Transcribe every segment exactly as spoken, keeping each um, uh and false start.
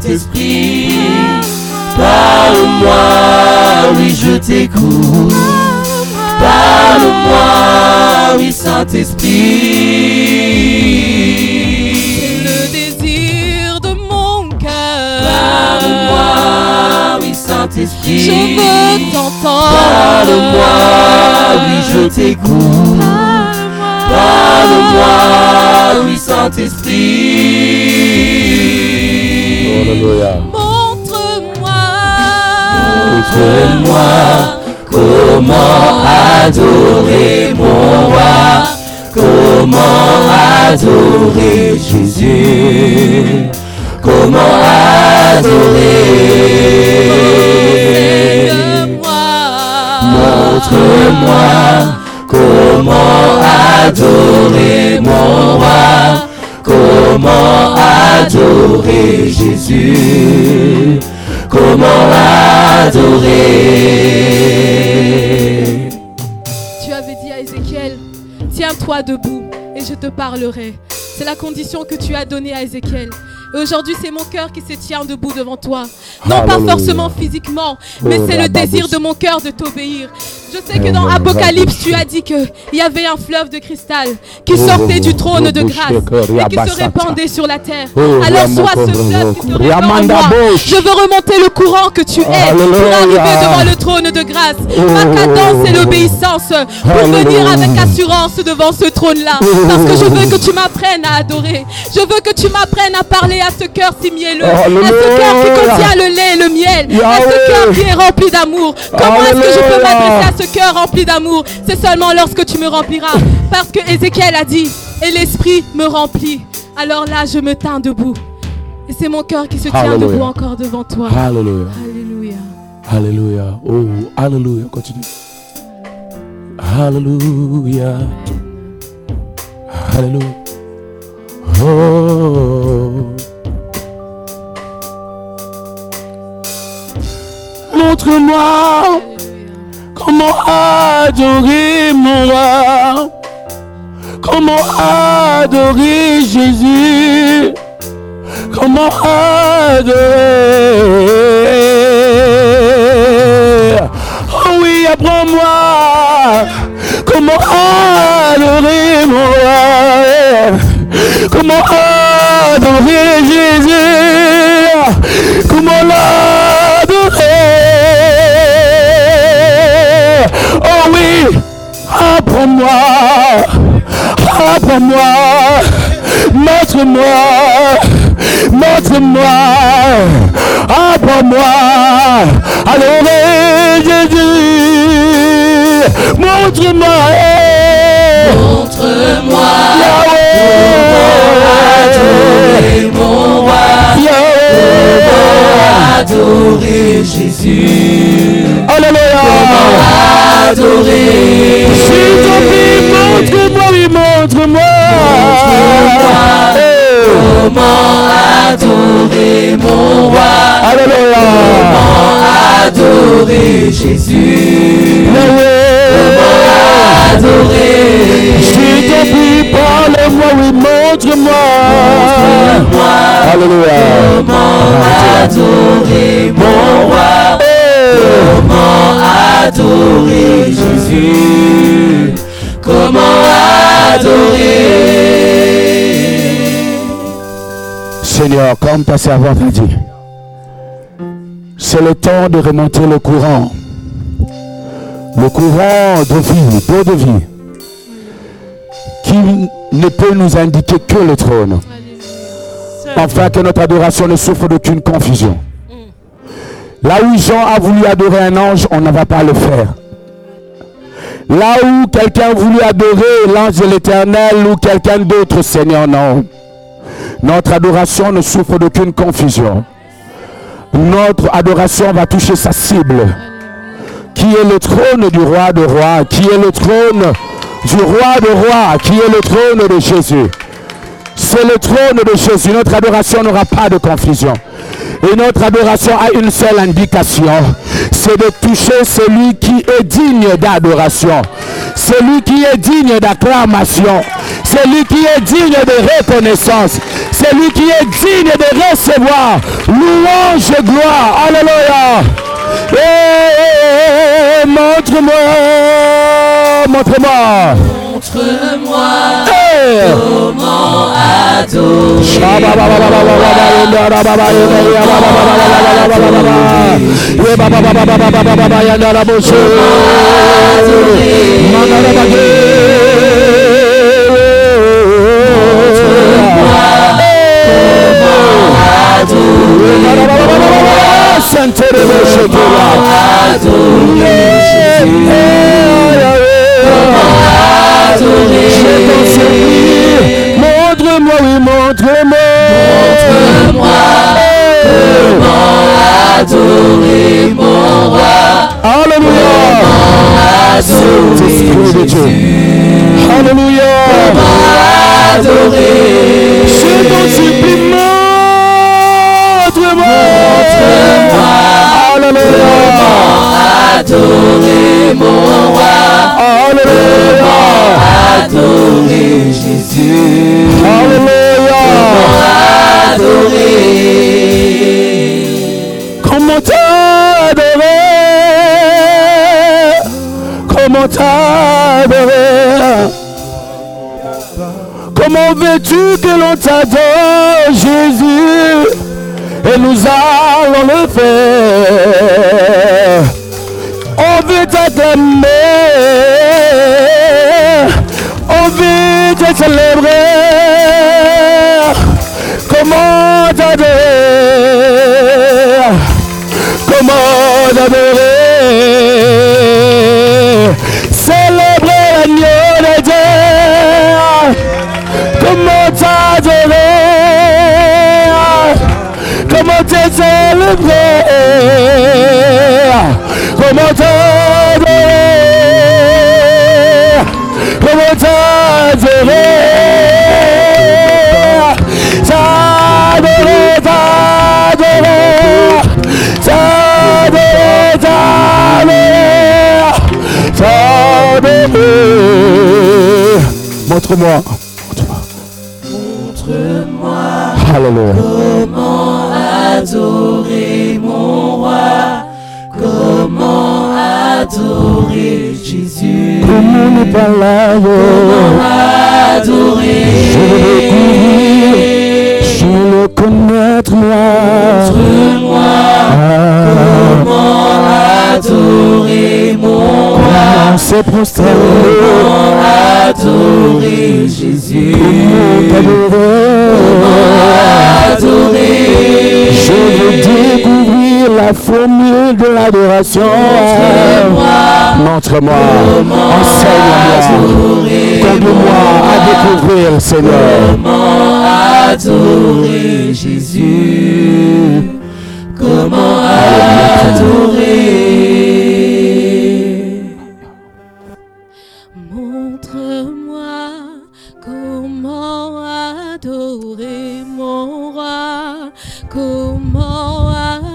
Saint-Esprit, parle-moi, oui je t'écoute. Parle-moi, oui Saint-Esprit. C'est le désir de mon cœur. Parle-moi, oui Saint-Esprit. Je veux t'entendre. Parle-moi, oui je t'écoute. Parle-moi, oui Saint-Esprit. Alléluia. Montre-moi, montre-moi comment adorer mon roi, comment adorer Jésus, comment adorer. Montre-moi comment adorer mon roi, comment adorer Jésus, comment adorer. Tu avais dit à Ézéchiel, tiens-toi debout et je te parlerai. C'est la condition que tu as donnée à Ézéchiel. Et aujourd'hui, c'est mon cœur qui se tient debout devant toi. Non Hallelujah. Pas forcément physiquement, mais oh, c'est le désir de mon cœur de t'obéir. Je sais que dans Apocalypse, tu as dit qu'il y avait un fleuve de cristal qui sortait du trône de grâce et qui se répandait sur la terre. Alors sois ce fleuve qui se répand en moi. Je veux remonter le courant que tu es pour arriver devant le trône de grâce. Ma cadence et l'obéissance pour venir avec assurance devant ce trône-là. Parce que je veux que tu m'apprennes à adorer. Je veux que tu m'apprennes à parler à ce cœur si mielleux, à ce cœur qui contient le lait et le miel, à ce cœur qui est rempli d'amour. Comment est-ce que je peux m'adresser à ce cœur rempli d'amour? C'est seulement lorsque tu me rempliras. Parce que Ézéchiel a dit, et l'esprit me remplit. Alors là, je me tins debout. Et c'est mon cœur qui se tient Hallelujah. Debout encore devant toi. Hallelujah. Hallelujah. Hallelujah. Oh, Hallelujah. Continue. Hallelujah. Hallelujah. Oh. Montre-moi comment adorer mon roi, comment adorer Jésus, comment adorer. Oh oui, apprends-moi comment adorer mon roi, comment adorer Jésus, comment l'adorer. Oh oui, apprends-moi, apprends-moi, montre-moi, montre-moi, apprends-moi, adorer Jésus, montre-moi, eh. Montre-moi, Yahweh, adorer mon roi, Yahweh, adorer Jésus. Alléluia. Adorer. S'il te plaît, montre-moi, oui, montre-moi. Montre-moi hey. Comment adorer mon roi. Alléluia. Comment adorer Jésus. Comment adorer. S'il te plaît, parle-moi, oui, montre-moi. Montre-moi. Alléluia. Comment adorer mon roi. Comment adorer Jésus? Comment adorer? Seigneur, comme ta servante a dit, c'est le temps de remonter le courant, le courant de vie, d'eau de vie, qui ne peut nous indiquer que le trône, afin que notre adoration ne souffre d'aucune confusion. Là où Jean a voulu adorer un ange, on ne va pas le faire. Là où quelqu'un a voulu adorer l'ange de l'Éternel ou quelqu'un d'autre, Seigneur, non. Notre adoration ne souffre d'aucune confusion. Notre adoration va toucher sa cible, qui est le trône du roi de rois, qui est le trône du roi de rois, qui est le trône de Jésus. C'est le trône de Jésus. Notre adoration n'aura pas de confusion. Et notre adoration a une seule indication, c'est de toucher celui qui est digne d'adoration, celui qui est digne d'acclamation, Celui qui est digne de reconnaissance, celui qui est digne de recevoir louange et gloire. Alléluia. Eh, eh, eh, montre-moi, montre-moi, montre-moi eh. comment adorer. Montre-moi, oui, montre-moi, montre-moi comment adorer mon roi. Alléluia. Adorer Jésus. Alléluia. Comment adorer. Je t'en supplie, montre-moi, montre-moi. Alléluia. Adorer mon roi. Alléluia. Adorer Jésus. Alléluia. Comment adorer. Comment t'adorer. Comment t'adorer. Comment veux-tu que l'on t'adore Jésus? Et nous allons le faire. On veut t'acclamer. On veut te célébrer. Comment t'adorer? Comment t'adorer? Célébrer l'agneau de Dieu. Comment t'adorer? Comment te célébrer? Comment t'adorer? Comment t'adorer, t'adorer, t'adorer, t'adorer, t'adorer, t'adorer. Montre-moi, montre-moi, montre-moi comment adorer mon roi. Comment adorer Jésus? Comment ne pas l'adorer? Adorer. Je veux le connaître, moi. Montre-moi ah. Comment adorer mon roi. C'est prosterné. Comment adorer Jésus? Comment adorer? Comment adorer. Je veux découvrir la formule de l'adoration. Montre-moi, enseigne-moi, conduis-moi à découvrir, Seigneur. Comment adorer Jésus? Comment adorer? Montre-moi comment adorer mon roi. Comment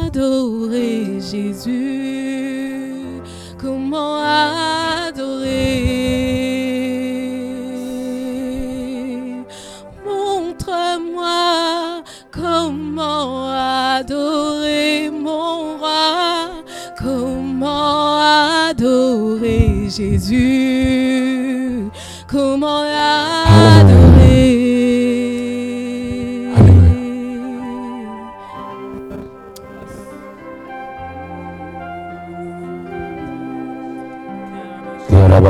adorer Jésus, comment adorer, montre-moi comment adorer mon roi, comment adorer Jésus, comment adorer.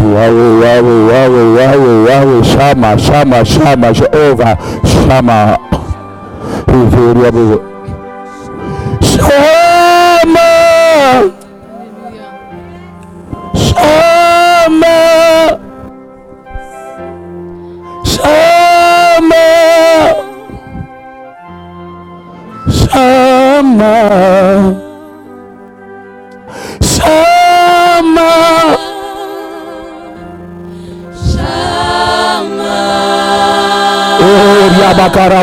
Yahweh, Yahweh, Yahweh, Yahweh, Yahweh, Shama, Shama, Shama, Jehovah, Shama, Shama,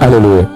Alléluia.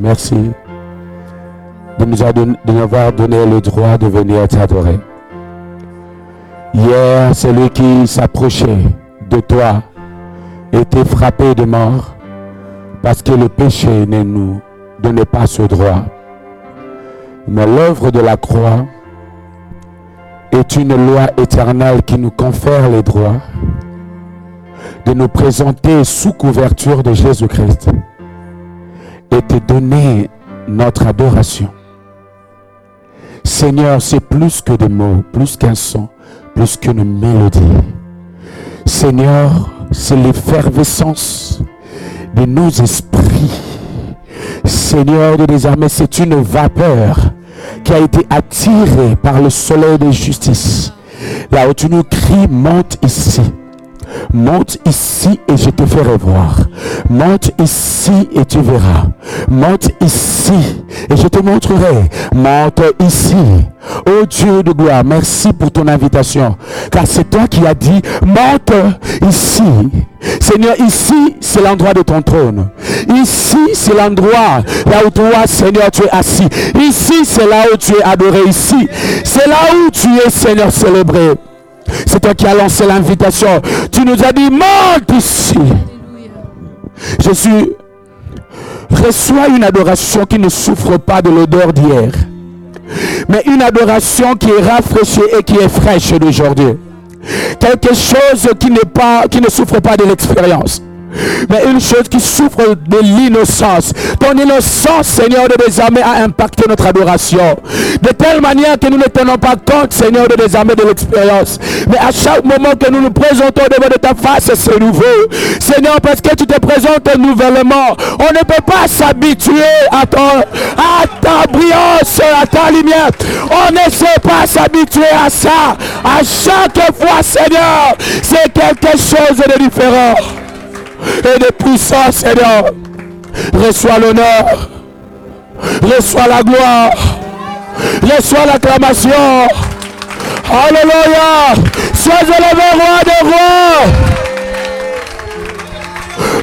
Merci de nous avoir donné le droit de venir t'adorer. Hier, celui qui s'approchait de toi était frappé de mort parce que le péché ne nous donnait pas ce droit. Mais l'œuvre de la croix est une loi éternelle qui nous confère le droit de nous présenter sous couverture de Jésus-Christ. Et te donner notre adoration. Seigneur, c'est plus que des mots, plus qu'un son, plus qu'une mélodie. Seigneur, c'est l'effervescence de nos esprits. Seigneur de des armées, c'est une vapeur qui a été attirée par le soleil de justice. Là où tu nous cries, monte ici. Monte ici et je te ferai voir. Monte ici et tu verras. Monte ici et je te montrerai. Monte ici. Ô Dieu de gloire, merci pour ton invitation. Car c'est toi qui as dit, monte ici. Seigneur, ici, c'est l'endroit de ton trône. Ici, c'est l'endroit là où toi, Seigneur, tu es assis. Ici, c'est là où tu es adoré. Ici, c'est là où tu es, Seigneur, célébré. C'est toi qui as lancé l'invitation. Tu nous as dit, monte ici. Jésus, reçois une adoration qui ne souffre pas de l'odeur d'hier, mais une adoration qui est rafraîchie et qui est fraîche d'aujourd'hui. Quelque chose qui, n'est pas, qui ne souffre pas de l'expérience, mais une chose qui souffre de l'innocence. Ton innocence, Seigneur de des armées, a impacté notre adoration de telle manière que nous ne tenons pas compte, Seigneur de des armées, de l'expérience. Mais à chaque moment que nous nous présentons devant de ta face, c'est nouveau, Seigneur, parce que tu te présentes nouvellement. On ne peut pas s'habituer à, ton, à ta brillance, à ta lumière. On ne sait pas s'habituer à ça. À chaque fois, Seigneur, c'est quelque chose de différent et de puissance. Seigneur, reçois l'honneur, reçois la gloire, reçois l'acclamation. Alléluia. Sois élevé, roi des rois.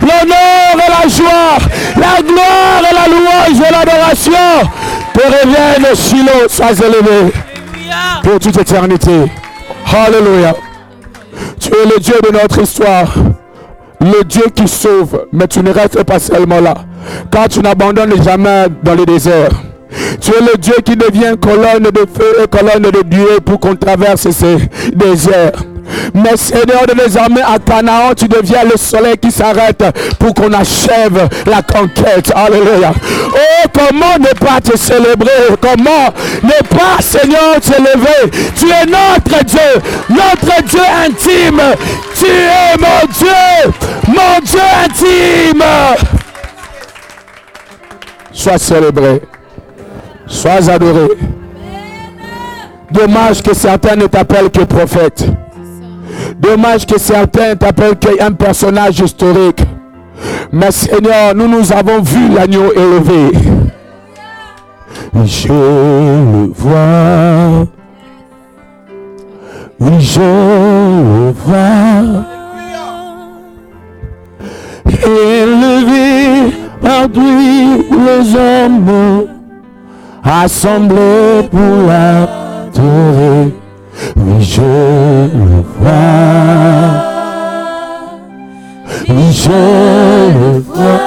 L'honneur et la joie, la gloire et la louange et l'adoration te reviennent, Shiloh. Sois élevé pour toute éternité. Alléluia. Tu es le Dieu de notre histoire, le Dieu qui sauve, mais tu ne restes pas seulement là, car tu n'abandonnes jamais dans le désert. Tu es le Dieu qui devient colonne de feu et colonne de Dieu pour qu'on traverse ces déserts. Mais Seigneur de désormais à Canaan, tu deviens le soleil qui s'arrête pour qu'on achève la conquête. Alléluia. Oh, comment ne pas te célébrer? Comment ne pas, Seigneur, t'élever? Tu es notre Dieu, notre Dieu intime. Tu es mon Dieu, mon Dieu intime. Sois célébré, sois adoré. Dommage que certains ne t'appellent que prophète. Dommage que certains t'appellent qu'un personnage historique. Mais Seigneur, nous nous avons vu l'agneau élevé. Oui, je le vois. Oui, je le vois. Élevé parmi les hommes, assemblés pour l'adorer. Oui, je le vois. Oui, je le vois.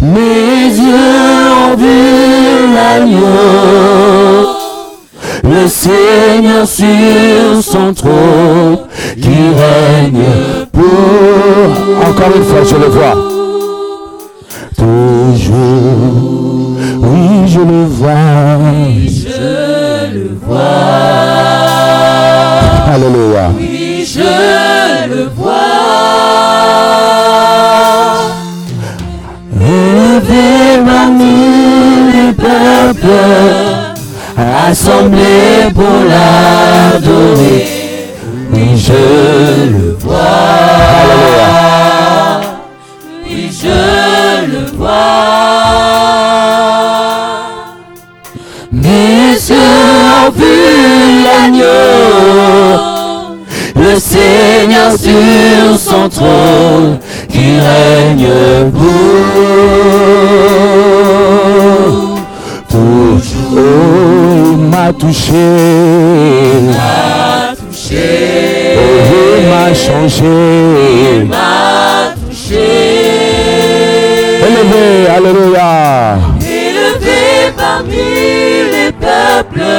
Mes yeux ont vu l'agneau, le Seigneur sur son trône, qui règne pour... Encore une fois, je le vois. Toujours, oui, je le vois. Oui, je le vois. Alléluia. Oui, je le vois. Élevé parmi les peuples, assemblés pour l'adorer, oui je le vois, oui je le vois. Mes yeux ont vu l'agneau, le Seigneur sur son trône, qui règne pour toujours. M'a touché, m'a touché, oh, il m'a changé, il m'a touché. Élevé, alléluia. Élevé parmi les peuples,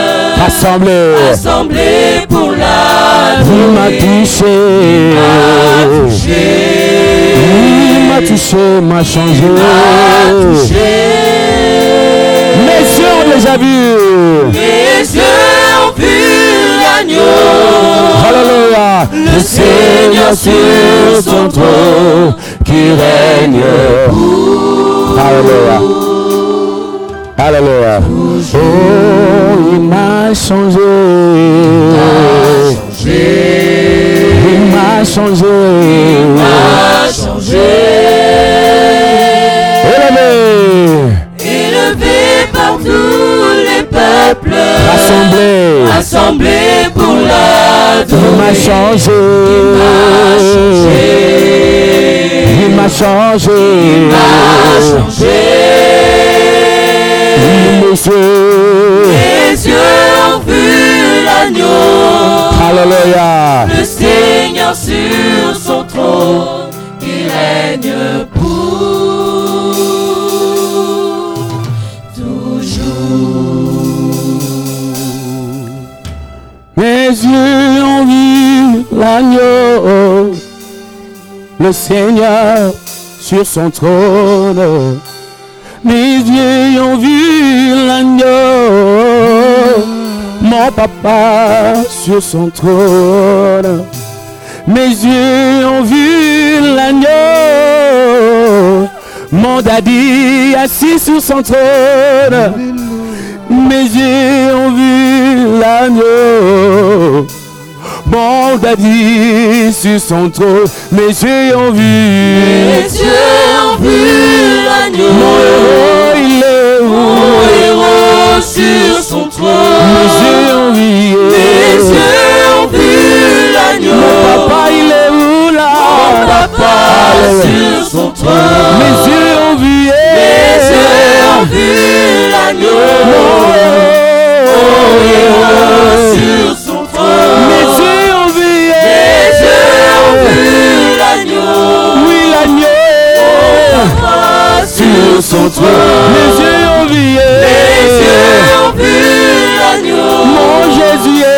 assemblés, assemblés pour l'adorer. Il m'a touché, il m'a touché, il m'a touché, m'a changé, il m'a touché. Mes yeux ont déjà vu. Mes yeux ont vu l'agneau. Alléluia. Le Seigneur sur son trône qui règne. Alléluia. Alléluia. Oh, il m'a changé. Il m'a changé. Il m'a changé. Élevé. Élevé par tous les peuples, assemblés, assemblés pour l'adorer. Il m'a changé, il m'a changé, il m'a changé. Oui, monsieur, les yeux ont vu l'agneau. Alléluia. Le Seigneur sur son trône, il règne pour... Mes yeux ont vu l'agneau, le Seigneur sur son trône. Mes yeux ont vu l'agneau, mon papa sur son trône. Mes yeux ont vu l'agneau, mon daddy assis sur son trône. Mes yeux ont vu l'agneau, mon daddy sur son trône. Mes yeux ont vu, mes yeux ont vu l'agneau. Mon héros, il est où? Mon héros sur son trône. Mes yeux ont vu, mes yeux ont vu l'agneau. Mon papa, il est où là? Mon papa sur son trône. Mes yeux ont vu, mes yeux ont vu l'agneau. Mon héros sur son trône. Mes yeux ont vu, mes yeux ont vu l'agneau. Oui, l'agneau. Mon papa sur son trône. Mes yeux ont vu, mes yeux ont vu l'agneau. Mon Jésus.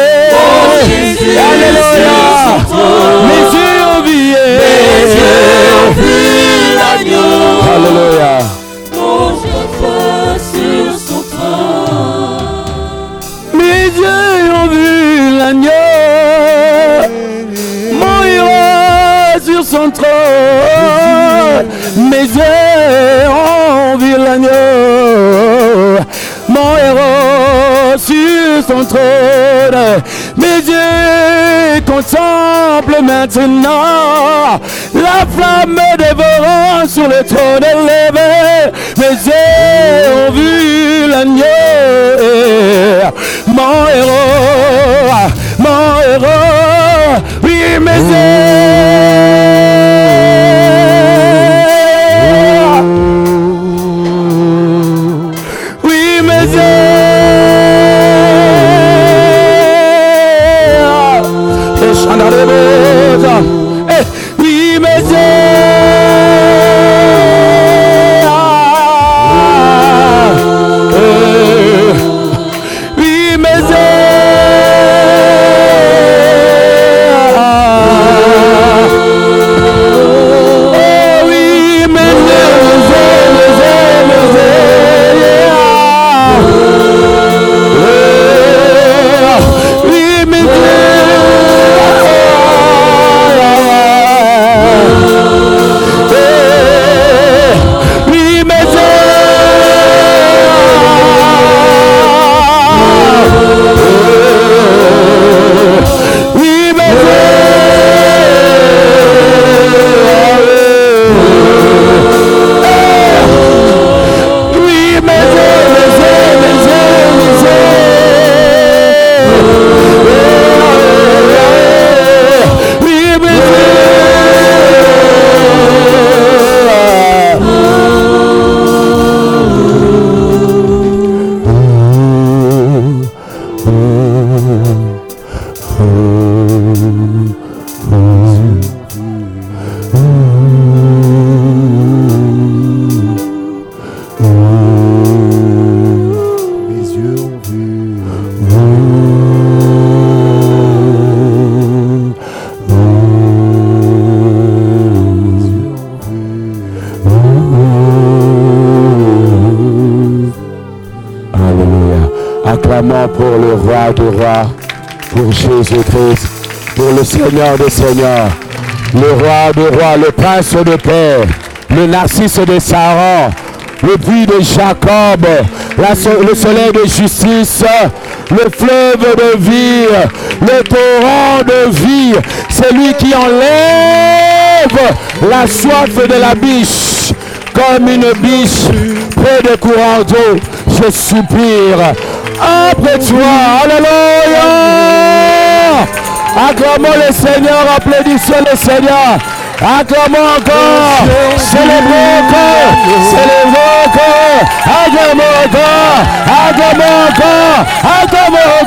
son trône. Mais Dieu contemple maintenant la flamme dévorante sur le trône élevé. Mes yeux ont vu l'agneau. Mon héros, mon héros, oui mes yeux, oui mes yeux, le chant dans les beaux-arts. Pour le roi des rois, pour Jésus-Christ, pour le Seigneur des seigneurs, le roi des rois, le prince de paix, le Narcisse de Saron, le puits de Jacob, la so- le soleil de justice, le fleuve de vie, le torrent de vie, c'est lui qui enlève la soif de la biche, comme une biche près de courant d'eau, je soupire. Après toi, alléluia. Acclamons le Seigneur, applaudissons le Seigneur. Acclamons encore, célébrons encore, célébrons encore, acclamons encore, acclamons encore,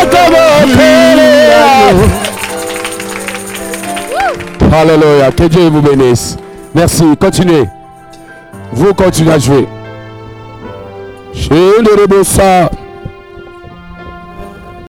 acclamons encore, acclamons encore. Alléluia, que Dieu vous bénisse. Merci, continuez. Vous continuez à jouer. She did it.